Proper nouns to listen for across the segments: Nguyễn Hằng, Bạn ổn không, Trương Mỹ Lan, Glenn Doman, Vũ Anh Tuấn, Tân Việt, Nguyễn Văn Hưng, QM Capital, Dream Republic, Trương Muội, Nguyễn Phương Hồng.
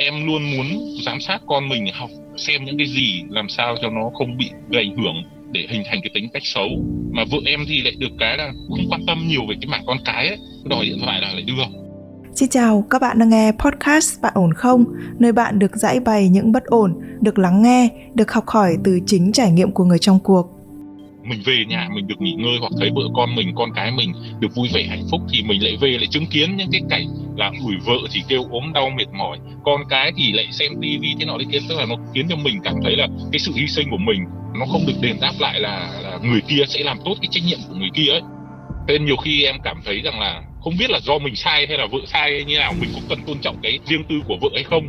em luôn muốn giám sát con mình học xem những cái gì, làm sao cho nó không bị ảnh hưởng để hình thành cái tính cách xấu. Mà vợ em thì lại được cái là không quan tâm nhiều về cái mảng con cái ấy, đòi điện thoại là lại đưa. Xin chào, các bạn đang nghe podcast Bạn ổn không? Nơi bạn được giải bày những bất ổn, được lắng nghe, được học hỏi từ chính trải nghiệm của người trong cuộc. Mình về nhà mình được nghỉ ngơi hoặc thấy vợ con mình, con cái mình được vui vẻ hạnh phúc thì mình lại về lại chứng kiến những cái cảnh là ủi vợ thì kêu ốm đau mệt mỏi, con cái thì lại xem tivi thế nọ đấy kia, tức là nó khiến cho mình cảm thấy là cái sự hy sinh của mình nó không được đền đáp lại, là người kia sẽ làm tốt cái trách nhiệm của người kia ấy. Nên nhiều khi em cảm thấy rằng là không biết là do mình sai hay là vợ sai hay như nào, mình cũng cần tôn trọng cái riêng tư của vợ hay không.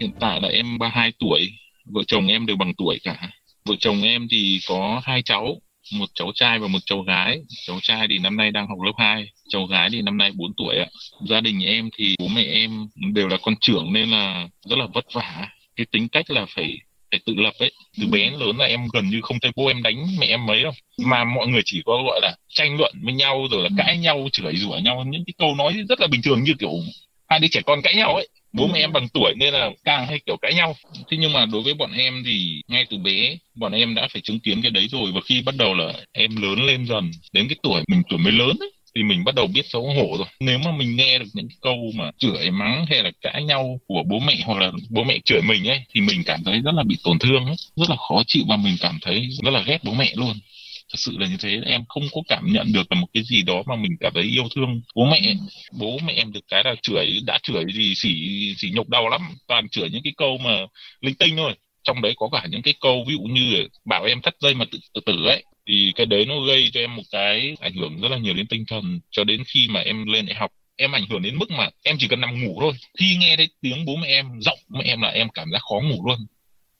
Hiện tại là em 32 tuổi, vợ chồng em đều bằng tuổi cả. Vợ chồng em thì có hai cháu, một cháu trai và một cháu gái. Cháu trai thì năm nay đang học lớp 2, cháu gái thì năm nay 4 tuổi ạ. Gia đình em thì bố mẹ em đều là con trưởng nên là rất là vất vả. Cái tính cách là phải tự lập ấy. Từ bé đến lớn là em gần như không thấy bố em đánh mẹ em mấy đâu. Mà mọi người chỉ có gọi là tranh luận với nhau rồi là cãi nhau, chửi rủa nhau. Những cái câu nói rất là bình thường như kiểu hai đứa trẻ con cãi nhau ấy. Bố mẹ em bằng tuổi nên là càng hay kiểu cãi nhau. Thế nhưng mà đối với bọn em thì ngay từ bé bọn em đã phải chứng kiến cái đấy rồi. Và khi bắt đầu là em lớn lên dần, đến cái tuổi mới lớn ấy, thì mình bắt đầu biết xấu hổ rồi. Nếu mà mình nghe được những câu mà chửi mắng hay là cãi nhau của bố mẹ hoặc là bố mẹ chửi mình ấy, thì mình cảm thấy rất là bị tổn thương ấy, rất là khó chịu và mình cảm thấy rất là ghét bố mẹ luôn. Thật sự là như thế, em không có cảm nhận được là một cái gì đó mà mình cảm thấy yêu thương bố mẹ. Bố mẹ em được cái là chửi gì xỉ nhục đau lắm, toàn chửi những cái câu mà linh tinh thôi. Trong đấy có cả những cái câu ví dụ như bảo em thắt dây mà tự tử ấy. Thì cái đấy nó gây cho em một cái ảnh hưởng rất là nhiều đến tinh thần. Cho đến khi mà em lên đại học, em ảnh hưởng đến mức mà em chỉ cần nằm ngủ thôi. Khi nghe thấy tiếng bố mẹ em, giọng mẹ em là em cảm giác khó ngủ luôn.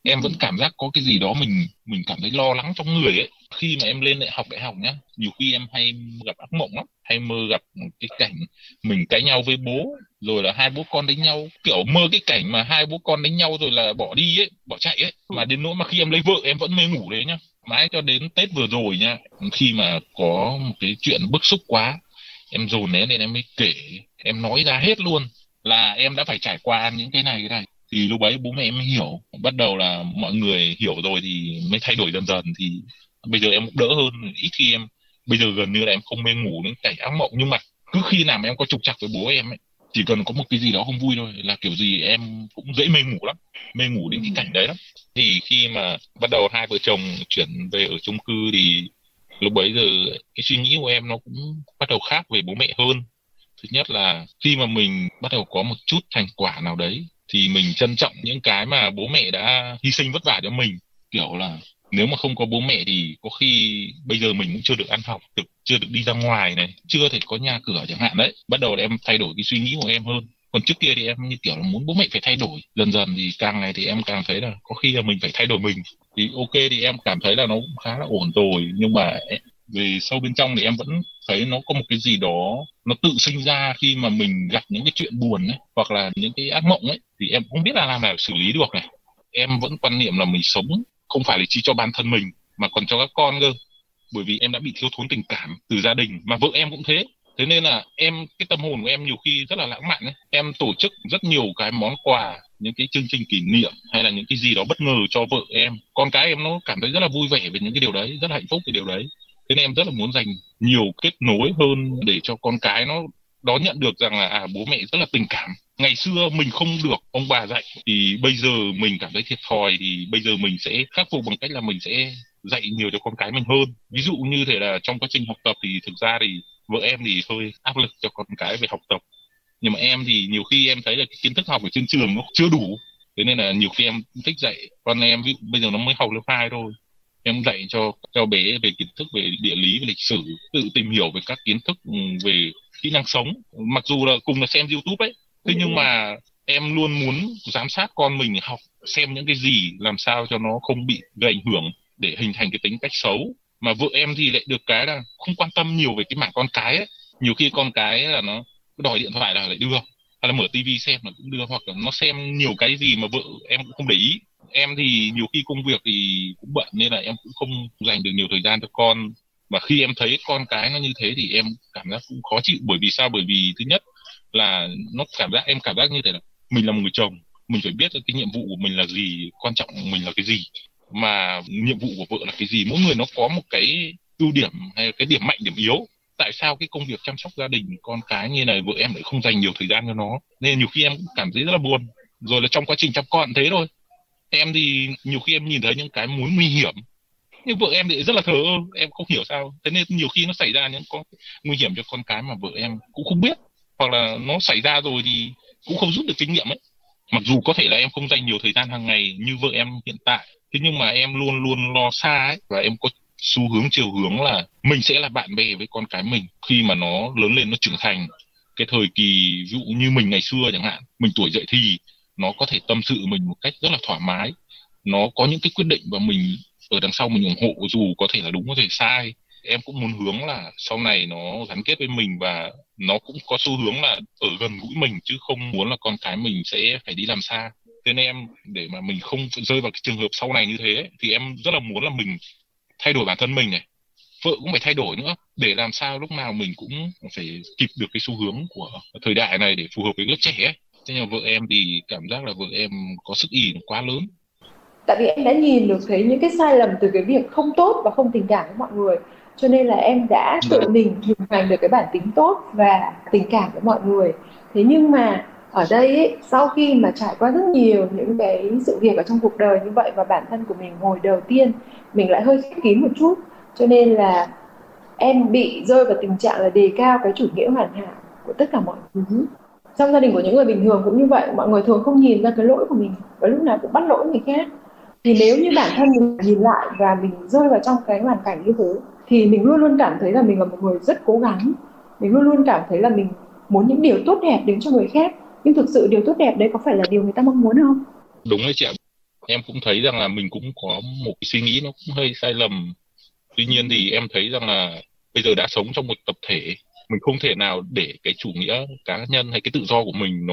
Em vẫn cảm giác có cái gì đó mình cảm thấy lo lắng trong người ấy. Khi mà em lên đại học nhá, nhiều khi em hay gặp ác mộng lắm, hay mơ gặp cái cảnh mình cãi nhau với bố, rồi là hai bố con đánh nhau, kiểu mơ cái cảnh mà hai bố con đánh nhau rồi là bỏ đi ấy, bỏ chạy ấy. Mà đến nỗi mà khi em lấy vợ em vẫn mê ngủ đấy nhá. Mãi cho đến Tết vừa rồi nhá, khi mà có một cái chuyện bức xúc quá, em dồn nén nên em mới kể, em nói ra hết luôn là em đã phải trải qua những cái này. Thì lúc ấy bố mẹ em mới hiểu, bắt đầu là mọi người hiểu rồi thì mới thay đổi dần thì bây giờ em cũng đỡ hơn. Ít khi em bây giờ gần như là em không mê ngủ đến cảnh ác mộng, nhưng mà cứ khi nào mà em có trục trặc với bố em ấy, chỉ cần có một cái gì đó không vui thôi là kiểu gì em cũng dễ mê ngủ đến cái cảnh đấy lắm. Thì khi mà bắt đầu hai vợ chồng chuyển về ở chung cư thì lúc bấy giờ cái suy nghĩ của em nó cũng bắt đầu khác về bố mẹ hơn. Thứ nhất là khi mà mình bắt đầu có một chút thành quả nào đấy thì mình trân trọng những cái mà bố mẹ đã hy sinh vất vả cho mình, kiểu là nếu mà không có bố mẹ thì có khi bây giờ mình cũng chưa được ăn học, chưa được đi ra ngoài này, chưa thể có nhà cửa chẳng hạn đấy. Bắt đầu em thay đổi cái suy nghĩ của em hơn. Còn trước kia thì em như kiểu là muốn bố mẹ phải thay đổi. Dần thì càng ngày thì em càng thấy là có khi là mình phải thay đổi mình. Thì ok thì em cảm thấy là nó cũng khá là ổn rồi. Nhưng mà về sâu bên trong thì em vẫn thấy nó có một cái gì đó nó tự sinh ra khi mà mình gặp những cái chuyện buồn ấy, hoặc là những cái ác mộng ấy, thì em không biết là làm nào xử lý được này. Em vẫn quan niệm là mình sống không phải là chỉ cho bản thân mình mà còn cho các con cơ, bởi vì em đã bị thiếu thốn tình cảm từ gia đình, mà vợ em cũng thế nên là em, cái tâm hồn của em nhiều khi rất là lãng mạn ấy. Em tổ chức rất nhiều cái món quà, những cái chương trình kỷ niệm hay là những cái gì đó bất ngờ cho vợ em. Con cái em nó cảm thấy rất là vui vẻ về những cái điều đấy, rất là hạnh phúc về điều đấy. Thế nên em rất là muốn dành nhiều kết nối hơn để cho con cái nó đón nhận được rằng là bố mẹ rất là tình cảm. Ngày xưa mình không được ông bà dạy thì bây giờ mình cảm thấy thiệt thòi, thì bây giờ mình sẽ khắc phục bằng cách là mình sẽ dạy nhiều cho con cái mình hơn. Ví dụ như thế là trong quá trình học tập thì thực ra thì vợ em thì hơi áp lực cho con cái về học tập. Nhưng mà em thì nhiều khi em thấy là cái kiến thức học ở trên trường nó chưa đủ. Thế nên là nhiều khi em thích dạy con em, ví dụ bây giờ nó mới học lớp 2 thôi. Em dạy cho bé về kiến thức về địa lý, về lịch sử, tự tìm hiểu về các kiến thức về kỹ năng sống. Mặc dù là cùng là xem YouTube ấy, thế nhưng mà em luôn muốn giám sát con mình học xem những cái gì, làm sao cho nó không bị gây ảnh hưởng để hình thành cái tính cách xấu. Mà vợ em thì lại được cái là không quan tâm nhiều về cái mảng con cái ấy. Nhiều khi con cái là nó đòi điện thoại là lại đưa, hay là mở tivi xem là cũng đưa, hoặc là nó xem nhiều cái gì mà vợ em cũng không để ý. Em thì nhiều khi công việc thì cũng bận nên là em cũng không dành được nhiều thời gian cho con. Và khi em thấy con cái nó như thế thì em cảm giác cũng khó chịu. Bởi vì sao? Bởi vì thứ nhất là nó cảm giác như thế là mình là một người chồng, mình phải biết cái nhiệm vụ của mình là gì, quan trọng của mình là cái gì, mà nhiệm vụ của vợ là cái gì. Mỗi người nó có một cái ưu điểm hay cái điểm mạnh, điểm yếu. Tại sao cái công việc chăm sóc gia đình, con cái như này vợ em lại không dành nhiều thời gian cho nó? Nên nhiều khi em cũng cảm thấy rất là buồn. Rồi là trong quá trình chăm con thế thôi. Em thì nhiều khi em nhìn thấy những cái mối nguy hiểm, nhưng vợ em thì rất là thờ ơ, em không hiểu sao. Thế nên nhiều khi nó xảy ra những con nguy hiểm cho con cái mà vợ em cũng không biết, hoặc là nó xảy ra rồi thì cũng không rút được kinh nghiệm ấy. Mặc dù có thể là em không dành nhiều thời gian hàng ngày như vợ em hiện tại, thế nhưng mà em luôn luôn lo xa ấy, và em có xu hướng, chiều hướng là mình sẽ là bạn bè với con cái mình khi mà nó lớn lên, nó trưởng thành. Cái thời kỳ ví dụ như mình ngày xưa chẳng hạn, mình tuổi dậy thì nó có thể tâm sự mình một cách rất là thoải mái, nó có những cái quyết định và mình ở đằng sau mình ủng hộ, dù có thể là đúng có thể sai. Em cũng muốn hướng là sau này nó gắn kết với mình và nó cũng có xu hướng là ở gần gũi mình, chứ không muốn là con cái mình sẽ phải đi làm xa. Thế nên em, để mà mình không rơi vào cái trường hợp sau này như thế ấy, thì em rất là muốn là mình thay đổi bản thân mình này, vợ cũng phải thay đổi nữa, để làm sao lúc nào mình cũng phải kịp được cái xu hướng của thời đại này để phù hợp với lớp trẻ ấy. Thế nhưng vợ em thì cảm giác là vợ em có sức ỉ quá lớn. Tại vì em đã nhìn được thấy những cái sai lầm từ cái việc không tốt và không tình cảm với mọi người, cho nên là em đã tự mình hình thành được cái bản tính tốt và tình cảm với mọi người. Thế nhưng mà ở đây ấy, sau khi mà trải qua rất nhiều những cái sự việc ở trong cuộc đời như vậy, và bản thân của mình hồi đầu tiên mình lại hơi khép kín một chút, cho nên là em bị rơi vào tình trạng là đề cao cái chủ nghĩa hoàn hảo của tất cả mọi thứ. Trong gia đình của những người bình thường cũng như vậy, mọi người thường không nhìn ra cái lỗi của mình và lúc nào cũng bắt lỗi người khác. Thì nếu như bản thân mình nhìn lại và mình rơi vào trong cái hoàn cảnh như thế, thì mình luôn luôn cảm thấy là mình là một người rất cố gắng, mình luôn luôn cảm thấy là mình muốn những điều tốt đẹp đến cho người khác. Nhưng thực sự điều tốt đẹp đấy có phải là điều người ta mong muốn không? Đúng đấy chị ạ. Em cũng thấy rằng là mình cũng có một cái suy nghĩ nó cũng hơi sai lầm. Tuy nhiên thì em thấy rằng là bây giờ đã sống trong một tập thể, mình không thể nào để cái chủ nghĩa cá nhân hay cái tự do của mình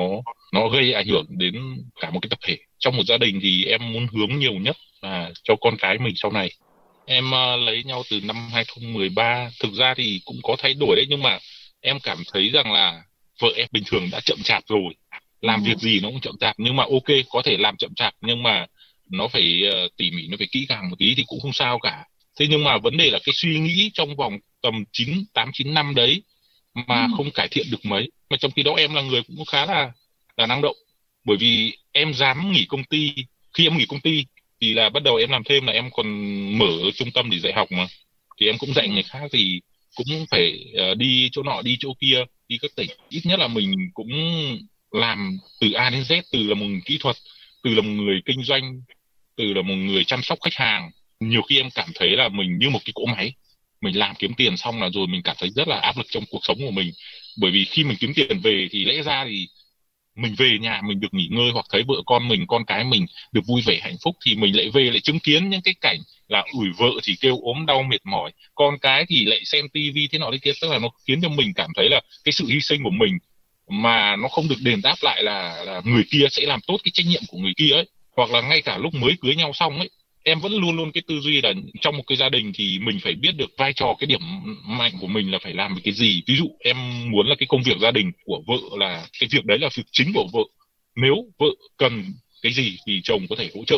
nó gây ảnh hưởng đến cả một cái tập thể. Trong một gia đình thì em muốn hướng nhiều nhất là cho con cái mình sau này. Em lấy nhau từ năm 2013, thực ra thì cũng có thay đổi đấy, nhưng mà em cảm thấy rằng là vợ em bình thường đã chậm chạp rồi, làm việc gì nó cũng chậm chạp. Nhưng mà ok, có thể làm chậm chạp nhưng mà nó phải tỉ mỉ, nó phải kỹ càng một tí thì cũng không sao cả. Thế nhưng mà vấn đề là cái suy nghĩ trong vòng tầm 8-9 năm đấy mà không cải thiện được mấy. Mà trong khi đó em là người cũng khá là năng động, bởi vì em dám nghỉ công ty. Khi em nghỉ công ty thì là bắt đầu em làm thêm, là em còn mở trung tâm để dạy học mà, thì em cũng dạy người khác thì cũng phải đi chỗ nọ đi chỗ kia, đi các tỉnh. Ít nhất là mình cũng làm từ A đến Z, từ là một người kỹ thuật, từ là một người kinh doanh, từ là một người chăm sóc khách hàng. Nhiều khi em cảm thấy là mình như một cái cỗ máy, mình làm kiếm tiền xong là rồi mình cảm thấy rất là áp lực trong cuộc sống của mình. Bởi vì khi mình kiếm tiền về thì lẽ ra thì mình về nhà mình được nghỉ ngơi, hoặc thấy vợ con mình, con cái mình được vui vẻ hạnh phúc, thì mình lại về lại chứng kiến những cái cảnh là ủi vợ thì kêu ốm đau mệt mỏi, con cái thì lại xem tivi thế nọ thế kia. Tức là nó khiến cho mình cảm thấy là cái sự hy sinh của mình mà nó không được đền đáp lại là người kia sẽ làm tốt cái trách nhiệm của người kia ấy. Hoặc là ngay cả lúc mới cưới nhau xong ấy, em vẫn luôn luôn cái tư duy là trong một cái gia đình thì mình phải biết được vai trò, cái điểm mạnh của mình là phải làm cái gì. Ví dụ em muốn là cái công việc gia đình của vợ là cái việc đấy là việc chính của vợ. Nếu vợ cần cái gì thì chồng có thể hỗ trợ,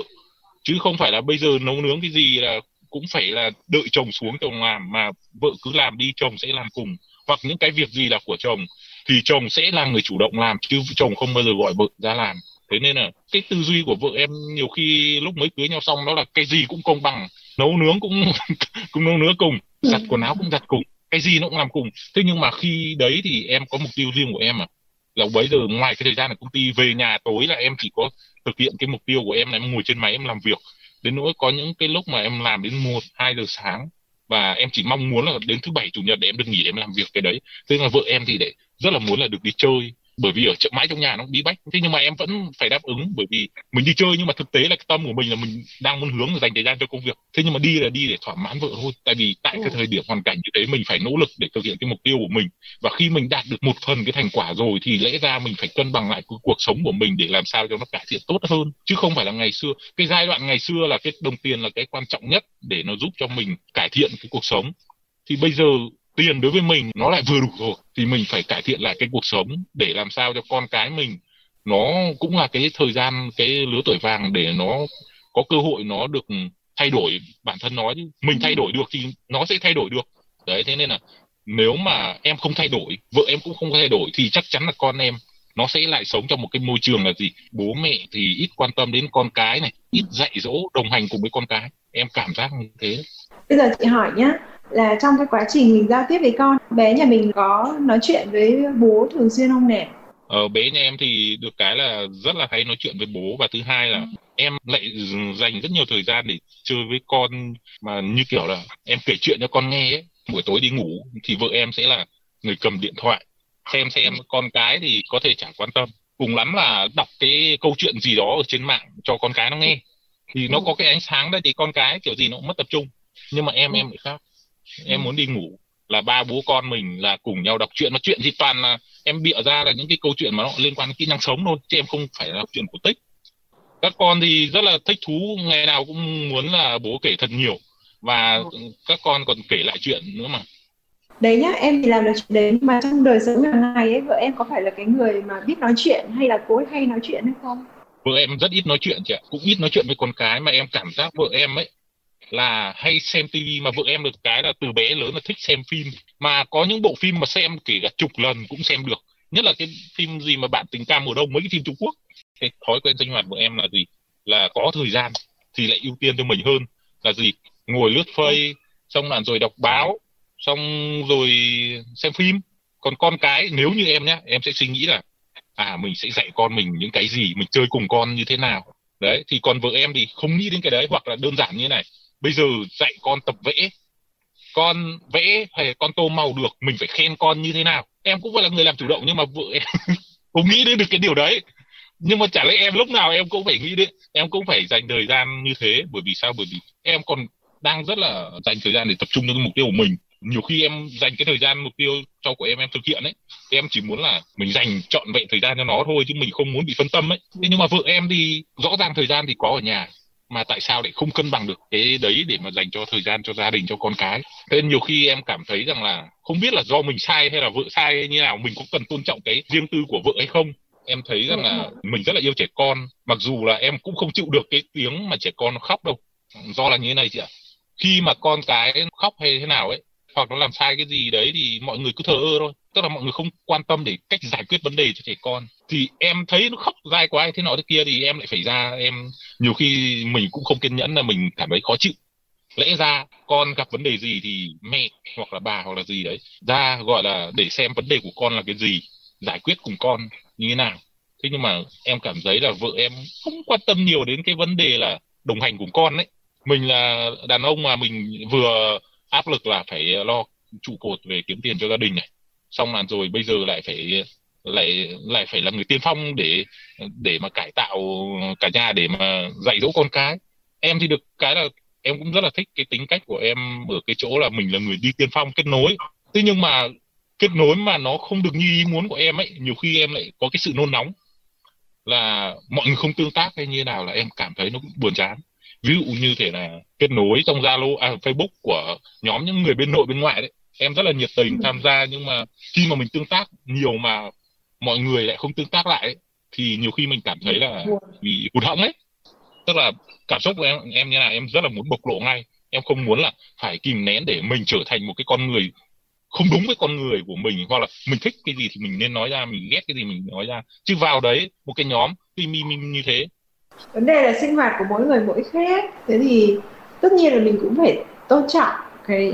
chứ không phải là bây giờ nấu nướng cái gì là cũng phải là đợi chồng xuống chồng làm, mà vợ cứ làm đi chồng sẽ làm cùng. Hoặc những cái việc gì là của chồng thì chồng sẽ là người chủ động làm, chứ chồng không bao giờ gọi vợ ra làm. Thế nên là cái tư duy của vợ em nhiều khi lúc mới cưới nhau xong đó là cái gì cũng công bằng, nấu nướng cũng nấu nướng cùng, giặt quần áo cũng giặt cùng, cái gì nó cũng làm cùng. Thế nhưng mà khi đấy thì em có mục tiêu riêng của em là bấy giờ ngoài cái thời gian ở công ty, về nhà tối là em chỉ có thực hiện cái mục tiêu của em là em ngồi trên máy em làm việc. Đến nỗi có những cái lúc mà em làm đến 1-2 giờ sáng và em chỉ mong muốn là đến thứ Bảy Chủ nhật để em được nghỉ để em làm việc cái đấy. Thế nên là vợ em thì để rất là muốn là được đi chơi, bởi vì ở mãi trong nhà nó bí bách. Thế nhưng mà em vẫn phải đáp ứng, bởi vì mình đi chơi nhưng mà thực tế là cái tâm của mình là mình đang muốn hướng dành thời gian cho công việc. Thế nhưng mà đi là đi để thỏa mãn vợ thôi, tại vì tại cái thời điểm hoàn cảnh như thế mình phải nỗ lực để thực hiện cái mục tiêu của mình. Và khi mình đạt được một phần cái thành quả rồi thì lẽ ra mình phải cân bằng lại cái cuộc sống của mình để làm sao cho nó cải thiện tốt hơn, chứ không phải là ngày xưa. Cái giai đoạn ngày xưa là cái đồng tiền là cái quan trọng nhất để nó giúp cho mình cải thiện cái cuộc sống. Thì bây giờ tiền đối với mình nó lại vừa đủ rồi, thì mình phải cải thiện lại cái cuộc sống để làm sao cho con cái mình nó cũng là cái thời gian, cái lứa tuổi vàng để nó có cơ hội nó được thay đổi bản thân nó. Chứ mình thay đổi được thì nó sẽ thay đổi được đấy. Thế nên là nếu mà em không thay đổi, vợ em cũng không thay đổi, thì chắc chắn là con em nó sẽ lại sống trong một cái môi trường là gì, bố mẹ thì ít quan tâm đến con cái này, ít dạy dỗ đồng hành cùng với con cái. Em cảm giác như thế. Bây giờ chị hỏi nhá, là trong cái quá trình mình giao tiếp với con, bé nhà mình có nói chuyện với bố thường xuyên không nè? Bé nhà em thì được cái là rất là hay nói chuyện với bố, và thứ hai là em lại dành rất nhiều thời gian để chơi với con, mà như kiểu là em kể chuyện cho con nghe ấy. Buổi tối đi ngủ thì vợ em sẽ là người cầm điện thoại xem con cái thì có thể chẳng quan tâm, cùng lắm là đọc cái câu chuyện gì đó ở trên mạng cho con cái nó nghe, thì nó có cái ánh sáng đấy thì con cái kiểu gì nó cũng mất tập trung. Nhưng mà em lại khác, em muốn đi ngủ là ba bố con mình là cùng nhau đọc truyện. Nó chuyện thì toàn là em bịa ra là những cái câu chuyện mà nó liên quan đến kỹ năng sống thôi, chứ em không phải là đọc truyện cổ tích. Các con thì rất là thích thú, ngày nào cũng muốn là bố kể thật nhiều, và các con còn kể lại chuyện nữa mà. Đấy nhá, em thì làm được chuyện đấy, mà trong đời sống hàng ngày ấy, vợ em có phải là cái người mà biết nói chuyện hay là cố hay nói chuyện hay không? Vợ em rất ít nói chuyện chị ạ, cũng ít nói chuyện với con cái, mà em cảm giác vợ em ấy là hay xem tivi. Mà vợ em được cái là từ bé lớn là thích xem phim, mà có những bộ phim mà xem kể cả chục lần cũng xem được, nhất là cái phim gì mà Bản Tình Ca Mùa Đông, mấy cái phim Trung Quốc. Cái thói quen sinh hoạt vợ em là gì, là có thời gian thì lại ưu tiên cho mình hơn là gì, ngồi lướt phây xong là rồi đọc báo, xong rồi xem phim. Còn con cái, nếu như em nhá, em sẽ suy nghĩ là mình sẽ dạy con mình những cái gì, mình chơi cùng con như thế nào đấy. Thì còn vợ em thì không nghĩ đến cái đấy, hoặc là đơn giản như thế này, bây giờ dạy con tập vẽ, con vẽ hay con tô màu được, mình phải khen con như thế nào. Em cũng phải là người làm chủ động, nhưng mà vợ em không nghĩ đến được cái điều đấy. Nhưng mà chả lẽ em lúc nào em cũng phải nghĩ đến, em cũng phải dành thời gian như thế. Bởi vì sao? Bởi vì em còn đang rất là dành thời gian để tập trung cho cái mục tiêu của mình. Nhiều khi em dành cái thời gian mục tiêu cho của em thực hiện ấy, em chỉ muốn là mình dành trọn vẹn thời gian cho nó thôi, chứ mình không muốn bị phân tâm ấy. Thế nhưng mà vợ em thì rõ ràng thời gian thì có ở nhà, mà tại sao lại không cân bằng được cái đấy để mà dành cho thời gian cho gia đình, cho con cái. Thế nên nhiều khi em cảm thấy rằng là không biết là do mình sai hay là vợ sai hay như nào, mình có cần tôn trọng cái riêng tư của vợ hay không. Em thấy rằng là mình rất là yêu trẻ con, mặc dù là em cũng không chịu được cái tiếng mà trẻ con nó khóc đâu. Do là như thế này chị ạ, khi mà con cái khóc hay thế nào ấy, hoặc nó làm sai cái gì đấy thì mọi người cứ thờ ơ thôi, tức là mọi người không quan tâm để cách giải quyết vấn đề cho trẻ con. Thì em thấy nó khóc dai quá thế nọ thế kia thì em lại phải ra em, nhiều khi mình cũng không kiên nhẫn, là mình cảm thấy khó chịu. Lẽ ra con gặp vấn đề gì thì mẹ hoặc là bà hoặc là gì đấy ra gọi là để xem vấn đề của con là cái gì, giải quyết cùng con như thế nào. Thế nhưng mà em cảm thấy là vợ em không quan tâm nhiều đến cái vấn đề là đồng hành cùng con ấy. Mình là đàn ông mà, mình vừa áp lực là phải lo trụ cột về kiếm tiền cho gia đình này, xong là rồi bây giờ lại phải là người tiên phong để mà cải tạo cả nhà, để mà dạy dỗ con cái. Em thì được cái là em cũng rất là thích cái tính cách của em ở cái chỗ là mình là người đi tiên phong, kết nối. Thế nhưng mà kết nối mà nó không được như ý muốn của em ấy, nhiều khi em lại có cái sự nôn nóng là mọi người không tương tác hay như thế nào, là em cảm thấy nó cũng buồn chán. Ví dụ như thế là kết nối trong Zalo, Facebook của nhóm những người bên nội bên ngoại đấy, em rất là nhiệt tình tham gia, nhưng mà khi mà mình tương tác nhiều mà mọi người lại không tương tác lại ấy, thì nhiều khi mình cảm thấy là bị hụt hẫng ấy. Tức là cảm xúc của em như là em rất là muốn bộc lộ ngay, em không muốn là phải kìm nén để mình trở thành một cái con người không đúng với con người của mình, hoặc là mình thích cái gì thì mình nên nói ra, mình ghét cái gì mình nói ra, chứ vào đấy một cái nhóm mình như thế. Vấn đề là sinh hoạt của mỗi người mỗi khác, thế thì tất nhiên là mình cũng phải tôn trọng cái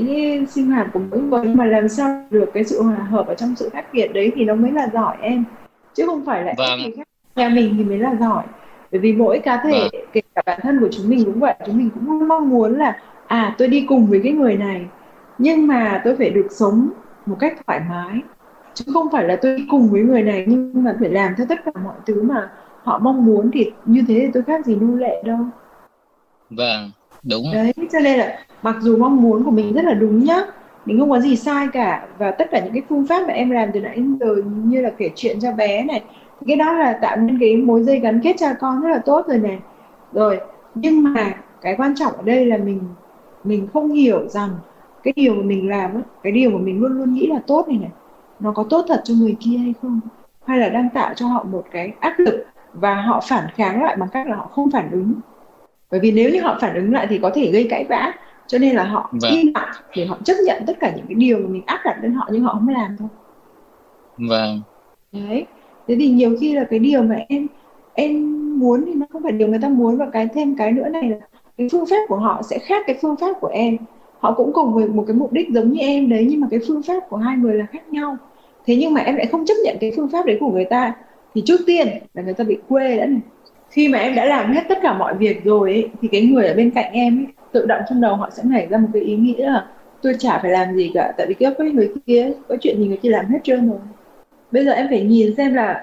sinh hoạt của mỗi người, mà làm sao được cái sự hòa hợp ở trong sự khác biệt đấy thì nó mới là giỏi em, chứ không phải là người khác nhà mình thì mới là giỏi. Bởi vì mỗi cá thể, kể cả bản thân của chúng mình cũng vậy, chúng mình cũng mong muốn là tôi đi cùng với cái người này, nhưng mà tôi phải được sống một cách thoải mái, Chứ không phải là tôi cùng với người này nhưng mà phải làm theo tất cả mọi thứ mà họ mong muốn, thì như thế thì tôi khác gì nô lệ đâu. Vâng, đúng. Đấy, cho nên là mặc dù mong muốn của mình rất là đúng nhá, mình không có gì sai cả. Và tất cả những cái phương pháp mà em làm từ nãy đến giờ, như là kể chuyện cho bé này, cái đó là tạo nên cái mối dây gắn kết cha con rất là tốt rồi này. Rồi, nhưng mà cái quan trọng ở đây là mình không hiểu rằng cái điều mà mình làm, cái điều mà mình luôn luôn nghĩ là tốt này, nó có tốt thật cho người kia hay không, hay là đang tạo cho họ một cái áp lực và họ phản kháng lại bằng cách là họ không phản ứng. Bởi vì nếu như họ phản ứng lại thì có thể gây cãi vã, cho nên là họ im lặng để họ chấp nhận tất cả những cái điều mà mình áp đặt lên họ nhưng họ không làm thôi. Vâng. Đấy. Thế thì nhiều khi là cái điều mà em muốn thì nó không phải điều người ta muốn. Và cái thêm cái nữa này là cái phương pháp của họ sẽ khác cái phương pháp của em. Họ cũng cùng với một cái mục đích giống như em đấy, nhưng mà cái phương pháp của hai người là khác nhau. Thế nhưng mà em lại không chấp nhận cái phương pháp đấy của người ta, thì trước tiên là người ta bị quê đã này. Khi mà em đã làm hết tất cả mọi việc rồi ấy, thì cái người ở bên cạnh em ấy, tự động trong đầu họ sẽ nảy ra một cái ý nghĩ là tôi chả phải làm gì cả, tại vì cái người kia có chuyện gì người kia làm hết trơn rồi. Bây giờ em phải nhìn xem là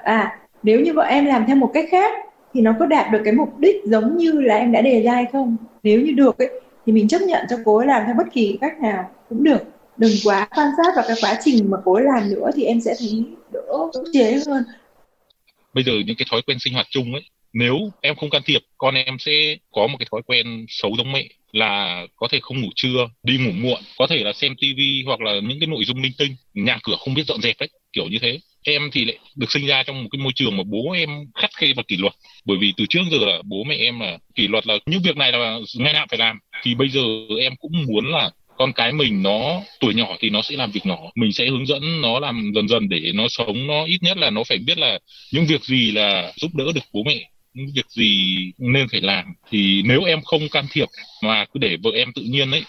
nếu như vợ em làm theo một cách khác thì nó có đạt được cái mục đích giống như là em đã đề ra hay không. Nếu như được ấy, thì mình chấp nhận cho cô ấy làm theo bất kỳ cách nào cũng được. Đừng quá quan sát vào cái quá trình mà cô ấy làm nữa, thì em sẽ thấy đỡ ức chế hơn. Bây giờ những cái thói quen sinh hoạt chung ấy, nếu em không can thiệp, con em sẽ có một cái thói quen xấu giống mẹ là có thể không ngủ trưa, đi ngủ muộn, có thể là xem tivi hoặc là những cái nội dung linh tinh, nhà cửa không biết dọn dẹp ấy, kiểu như thế. Em thì lại được sinh ra trong một cái môi trường mà bố em khắt khe và kỷ luật, bởi vì từ trước giờ là bố mẹ em là kỷ luật, là những việc này là ngày nào phải làm. Thì bây giờ em cũng muốn là con cái mình nó tuổi nhỏ thì nó sẽ làm việc nhỏ, mình sẽ hướng dẫn nó làm dần dần để nó sống, nó ít nhất là nó phải biết là những việc gì là giúp đỡ được bố mẹ, những việc gì nên phải làm. Thì nếu em không can thiệp mà cứ để vợ em tự nhiên ấy,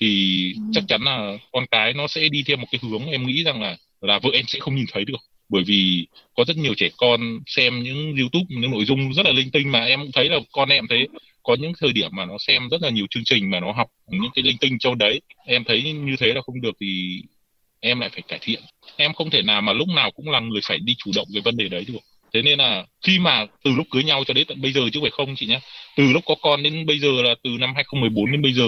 thì chắc chắn là con cái nó sẽ đi theo một cái hướng em nghĩ rằng là vợ em sẽ không nhìn thấy được. Bởi vì có rất nhiều trẻ con xem những YouTube, những nội dung rất là linh tinh, mà em thấy là con em thấy có những thời điểm mà nó xem rất là nhiều chương trình mà nó học những cái linh tinh trong đấy. Em thấy như thế là không được, thì em lại phải cải thiện. Em không thể nào mà lúc nào cũng là người phải đi chủ động về vấn đề đấy được. Thế nên là khi mà từ lúc cưới nhau cho đến tận bây giờ, chứ phải không chị nhé, từ lúc có con đến bây giờ, là từ năm 2014 đến bây giờ,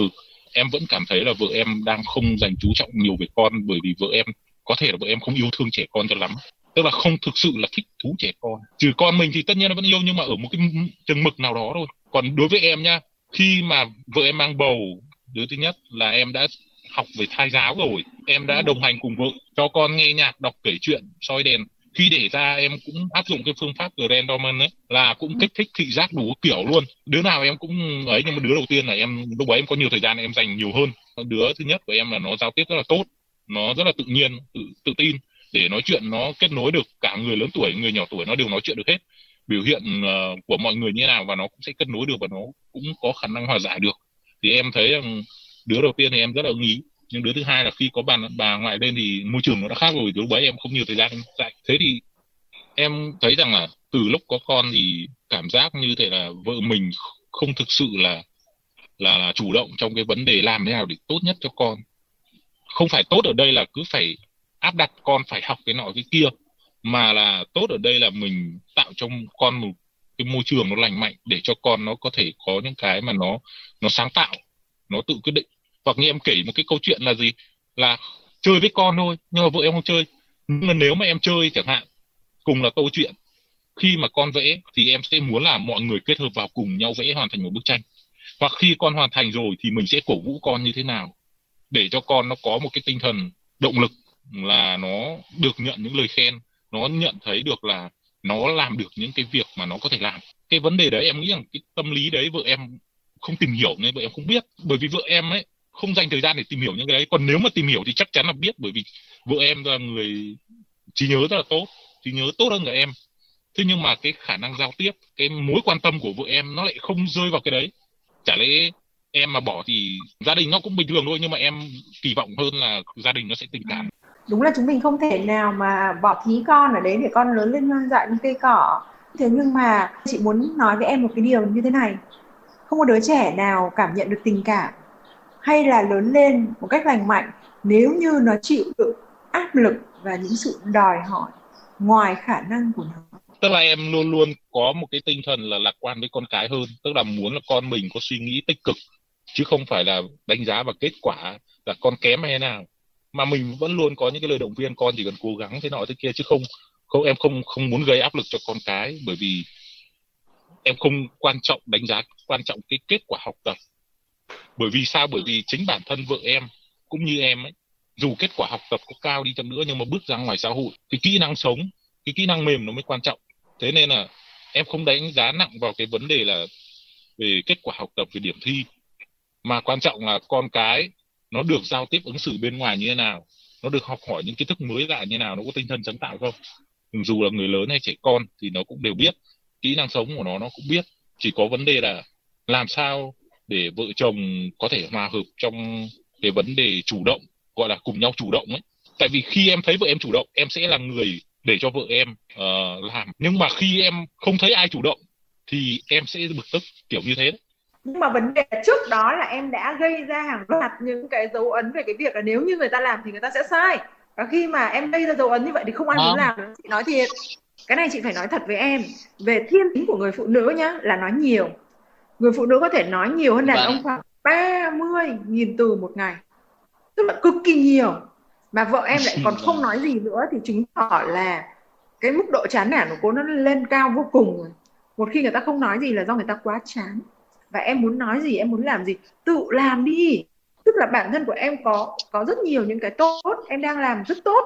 em vẫn cảm thấy là vợ em đang không dành chú trọng nhiều về con. Bởi vì vợ em, có thể là vợ em không yêu thương trẻ con cho lắm, tức là không thực sự là thích thú trẻ con. Trừ con mình thì tất nhiên nó vẫn yêu, nhưng mà ở một cái chừng mực nào đó thôi. Còn đối với em nha, khi mà vợ em mang bầu, đứa thứ nhất là em đã học về thai giáo rồi, em đã đồng hành cùng vợ, cho con nghe nhạc, đọc kể chuyện, soi đèn. Khi để ra em cũng áp dụng cái phương pháp Glenn Doman ấy, là cũng kích thích thị giác đủ kiểu luôn. Đứa nào em cũng ấy, nhưng mà đứa đầu tiên là em, lúc ấy em có nhiều thời gian em dành nhiều hơn. Đứa thứ nhất của em là nó giao tiếp rất là tốt, nó rất là tự nhiên, tự tin để nói chuyện, nó kết nối được cả người lớn tuổi, người nhỏ tuổi, nó đều nói chuyện được hết. Biểu hiện của mọi người như thế nào và nó cũng sẽ kết nối được, và nó cũng có khả năng hòa giải được. Thì em thấy rằng đứa đầu tiên thì em rất là ưng ý. Nhưng đứa thứ hai là khi có bà ngoại lên thì môi trường nó đã khác rồi, lúc bấy em không nhiều thời gian dạy. Thế thì em thấy rằng là từ lúc có con thì cảm giác như thế là vợ mình không thực sự là chủ động trong cái vấn đề làm thế nào để tốt nhất cho con. Không phải tốt ở đây là cứ phải áp đặt con phải học cái nọ cái kia, mà là tốt ở đây là mình tạo cho con một cái môi trường nó lành mạnh để cho con nó có thể có những cái mà nó sáng tạo, nó tự quyết định. Hoặc như em kể một cái câu chuyện là gì, là chơi với con thôi, nhưng mà vợ em không chơi. Nhưng mà nếu mà em chơi chẳng hạn, cùng là câu chuyện, khi mà con vẽ thì em sẽ muốn là mọi người kết hợp vào cùng nhau vẽ, hoàn thành một bức tranh. Hoặc khi con hoàn thành rồi thì mình sẽ cổ vũ con như thế nào để cho con nó có một cái tinh thần động lực, là nó được nhận những lời khen, nó nhận thấy được là nó làm được những cái việc mà nó có thể làm. Cái vấn đề đấy em nghĩ rằng cái tâm lý đấy vợ em không tìm hiểu nên vợ em không biết. Bởi vì vợ em ấy không dành thời gian để tìm hiểu những cái đấy. Còn nếu mà tìm hiểu thì chắc chắn là biết, bởi vì vợ em là người trí nhớ rất là tốt, trí nhớ tốt hơn cả em. Thế nhưng mà cái khả năng giao tiếp, cái mối quan tâm của vợ em nó lại không rơi vào cái đấy. Chả lẽ em mà bỏ thì gia đình nó cũng bình thường thôi, nhưng mà em kỳ vọng hơn là gia đình nó sẽ tình cảm. Đúng là chúng mình không thể nào mà bỏ thí con ở đấy để con lớn lên hoang dại như cây cỏ. Thế nhưng mà chị muốn nói với em một cái điều như thế này. Không có đứa trẻ nào cảm nhận được tình cảm hay là lớn lên một cách lành mạnh nếu như nó chịu đựng áp lực và những sự đòi hỏi ngoài khả năng của nó. Tức là em luôn luôn có một cái tinh thần là lạc quan với con cái hơn, tức là muốn là con mình có suy nghĩ tích cực, chứ không phải là đánh giá vào kết quả là con kém hay nào, mà mình vẫn luôn có những cái lời động viên con chỉ cần cố gắng thế nọ thế kia, chứ không em không muốn gây áp lực cho con cái, bởi vì em không quan trọng cái kết quả học tập. Bởi vì sao? Bởi vì chính bản thân vợ em cũng như em ấy, dù kết quả học tập có cao đi chăng nữa nhưng mà bước ra ngoài xã hội, cái kỹ năng sống, cái kỹ năng mềm nó mới quan trọng. Thế nên là em không đánh giá nặng vào cái vấn đề là về kết quả học tập, về điểm thi, mà quan trọng là con cái nó được giao tiếp ứng xử bên ngoài như thế nào, nó được học hỏi những kiến thức mới lạ như thế nào, nó có tinh thần sáng tạo không. Dù là người lớn hay trẻ con thì nó cũng đều biết, kỹ năng sống của nó cũng biết. Chỉ có vấn đề là làm sao để vợ chồng có thể hòa hợp trong cái vấn đề chủ động, gọi là cùng nhau chủ động ấy. Tại vì khi em thấy vợ em chủ động, em sẽ là người để cho vợ em làm. Nhưng mà khi em không thấy ai chủ động thì em sẽ bực tức kiểu như thế đấy. Nhưng mà vấn đề trước đó là em đã gây ra hàng loạt những cái dấu ấn về cái việc là nếu như người ta làm thì người ta sẽ sai. Và khi mà em gây ra dấu ấn như vậy thì không ai muốn làm. Chị nói thiệt, cái này chị phải nói thật với em, về thiên tính của người phụ nữ nhá, là nói nhiều. Người phụ nữ có thể nói nhiều hơn đàn ông khoảng 30.000 từ một ngày, tức là cực kỳ nhiều, mà vợ em lại còn không nói gì nữa, thì chứng tỏ là cái mức độ chán nản của cô nó lên cao vô cùng rồi. Một khi người ta không nói gì là do người ta quá chán. Và em muốn nói gì, em muốn làm gì, tự làm đi. Tức là bản thân của em có rất nhiều những cái tốt, em đang làm rất tốt.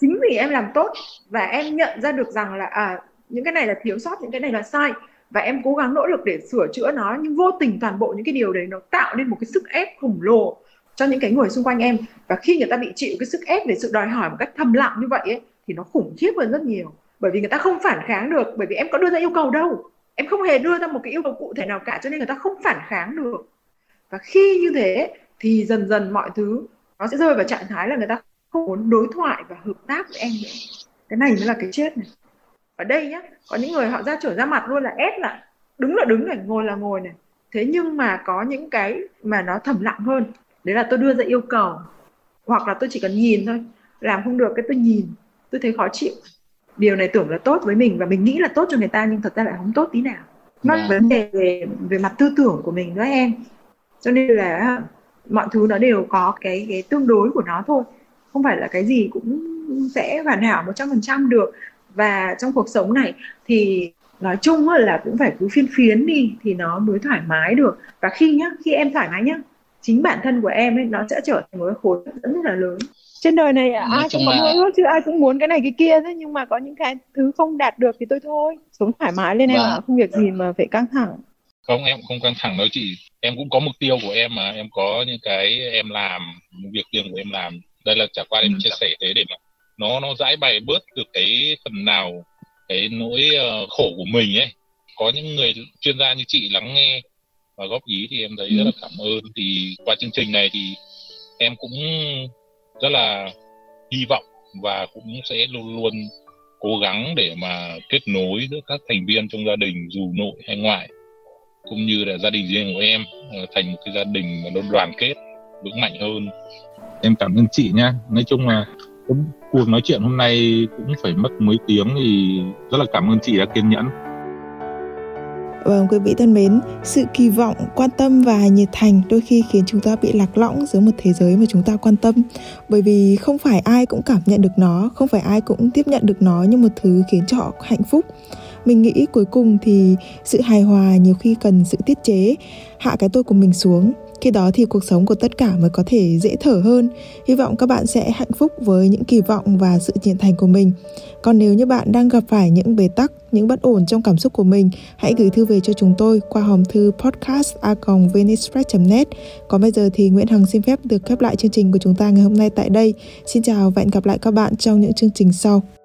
Chính vì em làm tốt và em nhận ra được rằng là những cái này là thiếu sót, những cái này là sai, và em cố gắng nỗ lực để sửa chữa nó. Nhưng vô tình toàn bộ những cái điều đấy nó tạo nên một cái sức ép khổng lồ cho những cái người xung quanh em. Và khi người ta bị chịu cái sức ép về sự đòi hỏi một cách thầm lặng như vậy ấy, thì nó khủng khiếp hơn rất nhiều. Bởi vì người ta không phản kháng được, bởi vì em có đưa ra yêu cầu đâu, em không hề đưa ra một cái yêu cầu cụ thể nào cả, cho nên người ta không phản kháng được. Và khi như thế thì dần dần mọi thứ nó sẽ rơi vào trạng thái là người ta không muốn đối thoại và hợp tác với em nữa. Cái này mới là cái chết này. Ở đây nhá, có những người họ ra trở ra mặt luôn, là ép là đứng là đứng này, ngồi là ngồi này. Thế nhưng mà có những cái mà nó thầm lặng hơn, đấy là tôi đưa ra yêu cầu, hoặc là tôi chỉ cần nhìn thôi, làm không được cái tôi nhìn, tôi thấy khó chịu. Điều này tưởng là tốt với mình và mình nghĩ là tốt cho người ta, nhưng thật ra lại không tốt tí nào. Nó là vấn đề về mặt tư tưởng của mình đó em. Cho nên là mọi thứ nó đều có cái tương đối của nó thôi, không phải là cái gì cũng sẽ hoàn hảo 100% được. Và trong cuộc sống này thì nói chung là cũng phải cứ phiên phiến đi thì nó mới thoải mái được. Và khi em thoải mái nhá, chính bản thân của em ấy, nó sẽ trở thành một cái khối rất là lớn. Trên đời này ai cũng có mơ ước chứ, ai cũng muốn cái này cái kia thế, nhưng mà có những cái thứ không đạt được thì thôi, sống thoải mái lên em ạ, không việc gì mà phải căng thẳng. Không, em không căng thẳng đâu chị, em cũng có mục tiêu của em mà, em có những cái em làm, việc riêng của em làm. Đây là chả qua em chia sẻ thế để mà nó giải bày bớt được cái phần nào cái nỗi khổ của mình ấy. Có những người chuyên gia như chị lắng nghe và góp ý thì em thấy rất là cảm ơn. Thì qua chương trình này thì em cũng rất là hy vọng và cũng sẽ luôn luôn cố gắng để mà kết nối giữa các thành viên trong gia đình, dù nội hay ngoại, cũng như là gia đình riêng của em thành một cái gia đình mà nó đoàn kết vững mạnh hơn. Em cảm ơn chị nha. Nói chung là cuộc nói chuyện hôm nay cũng phải mất mấy tiếng, thì rất là cảm ơn chị đã kiên nhẫn. Vâng, quý vị thân mến, sự kỳ vọng, quan tâm và nhiệt thành đôi khi khiến chúng ta bị lạc lõng giữa một thế giới mà chúng ta quan tâm. Bởi vì không phải ai cũng cảm nhận được nó, không phải ai cũng tiếp nhận được nó như một thứ khiến cho họ hạnh phúc. Mình nghĩ cuối cùng thì sự hài hòa nhiều khi cần sự tiết chế, hạ cái tôi của mình xuống. Khi đó thì cuộc sống của tất cả mới có thể dễ thở hơn. Hy vọng các bạn sẽ hạnh phúc với những kỳ vọng và sự nhiệt thành của mình. Còn nếu như bạn đang gặp phải những bế tắc, những bất ổn trong cảm xúc của mình, hãy gửi thư về cho chúng tôi qua hòm thư podcast@vninexpress.net. Còn bây giờ thì Nguyễn Hằng xin phép được khép lại chương trình của chúng ta ngày hôm nay tại đây. Xin chào và hẹn gặp lại các bạn trong những chương trình sau.